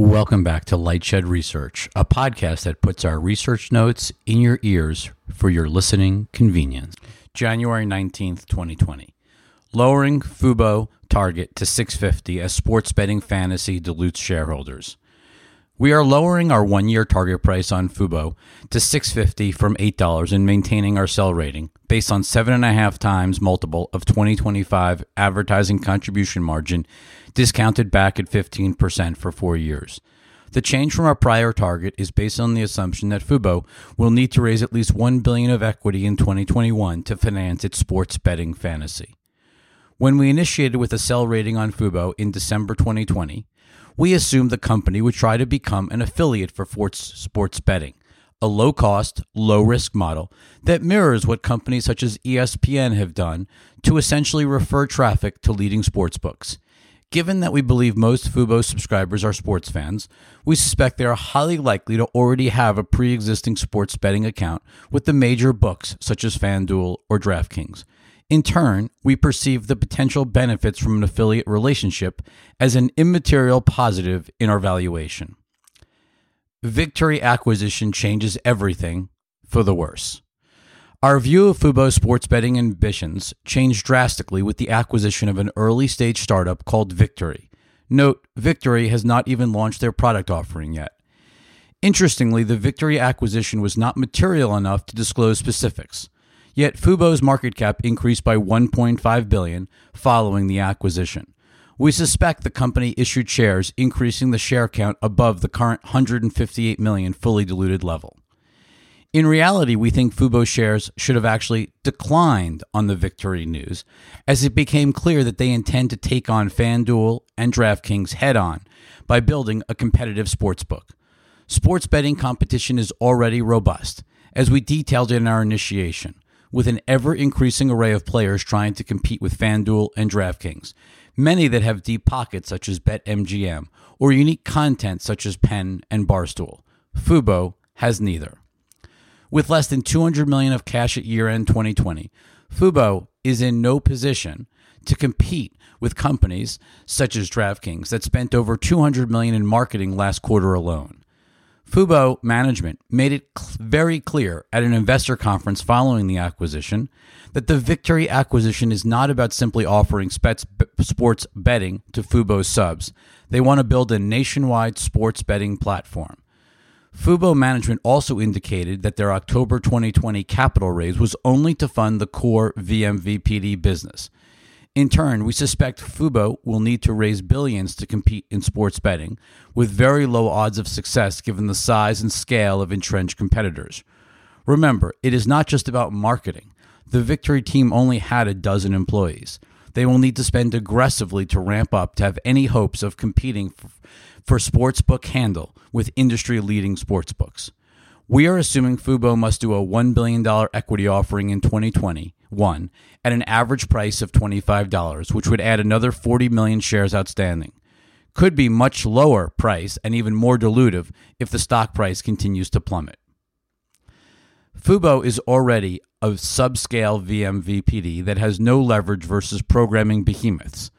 Welcome back to Lightshed Research, a podcast that puts our research notes in your ears for your listening convenience. January 19th, 2020. Lowering Fubo target to $6.50 as sports betting fantasy dilutes shareholders. We are lowering our one-year target price on Fubo to $6.50 from $8 and maintaining our sell rating based on 7.5 times multiple of 2025 advertising contribution margin discounted back at 15% for 4 years. The change from our prior target is based on the assumption that Fubo will need to raise at least $1 billion of equity in 2021 to finance its sports betting fantasy. When we initiated with a sell rating on Fubo in December 2020, we assumed the company would try to become an affiliate for sports betting, a low-cost, low-risk model that mirrors what companies such as ESPN have done to essentially refer traffic to leading sportsbooks. Given that we believe most Fubo subscribers are sports fans, we suspect they are highly likely to already have a pre-existing sports betting account with the major books such as FanDuel or DraftKings. In turn, we perceive the potential benefits from an affiliate relationship as an immaterial positive in our valuation. Victory acquisition changes everything for the worse. Our view of Fubo's sports betting ambitions changed drastically with the acquisition of an early-stage startup called Victory. Note, Victory has not even launched their product offering yet. Interestingly, the Victory acquisition was not material enough to disclose specifics. Yet Fubo's market cap increased by $1.5 billion following the acquisition. We suspect the company issued shares, increasing the share count above the current 158 million fully diluted level. In reality, we think Fubo shares should have actually declined on the Victory news, as it became clear that they intend to take on FanDuel and DraftKings head-on by building a competitive sportsbook. Sports betting competition is already robust, as we detailed in our initiation, with an ever-increasing array of players trying to compete with FanDuel and DraftKings, many that have deep pockets such as BetMGM or unique content such as Penn and Barstool. Fubo has neither. With less than $200 million of cash at year-end 2020, Fubo is in no position to compete with companies such as DraftKings that spent over $200 million in marketing last quarter alone. Fubo management made it very clear at an investor conference following the acquisition that the Victory acquisition is not about simply offering sports betting to Fubo subs. They want to build a nationwide sports betting platform. Fubo management also indicated that their October 2020 capital raise was only to fund the core VMVPD business. In turn, we suspect Fubo will need to raise billions to compete in sports betting, with very low odds of success given the size and scale of entrenched competitors. Remember, it is not just about marketing. The Victory team only had 12 employees. They will need to spend aggressively to ramp up to have any hopes of competing for sportsbook handle with industry-leading sportsbooks. We are assuming Fubo must do a $1 billion equity offering in 2021 at an average price of $25, which would add another 40 million shares outstanding. Could be much lower price and even more dilutive if the stock price continues to plummet. Fubo is already a subscale VMVPD that has no leverage versus programming behemoths.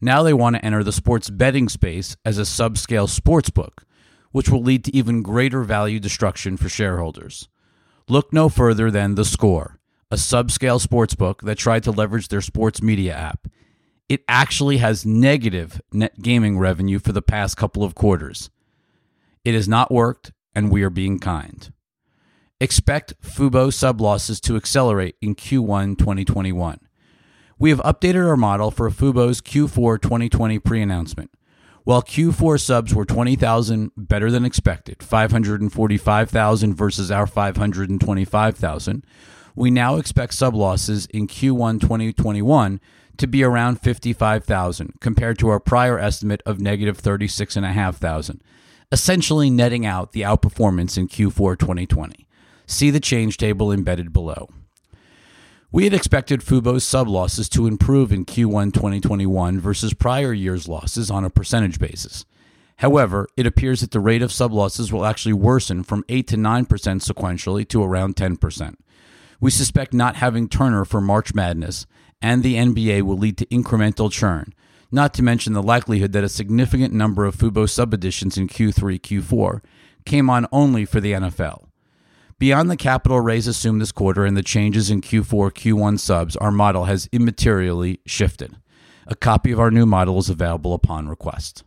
Now they want to enter the sports betting space as a subscale sportsbook, which will lead to even greater value destruction for shareholders. Look no further than The Score, a subscale sportsbook that tried to leverage their sports media app. It actually has negative net gaming revenue for the past couple of quarters. It has not worked, and we are being kind. Expect Fubo sub losses to accelerate in Q1 2021. We have updated our model for Fubo's Q4 2020 pre-announcement. While Q4 subs were 20,000 better than expected, 545,000 versus our 525,000, we now expect sub losses in Q1 2021 to be around 55,000 compared to our prior estimate of negative 36,500, essentially netting out the outperformance in Q4 2020. See the change table embedded below. We had expected Fubo's sub losses to improve in Q1 2021 versus prior year's losses on a percentage basis. However, it appears that the rate of sub losses will actually worsen from 8 to 9% sequentially to around 10%. We suspect not having Turner for March Madness and the NBA will lead to incremental churn, not to mention the likelihood that a significant number of Fubo sub-editions in Q3, Q4 came on only for the NFL. Beyond the capital raise assumed this quarter and the changes in Q4, Q1 subs, our model has immaterially shifted. A copy of our new model is available upon request.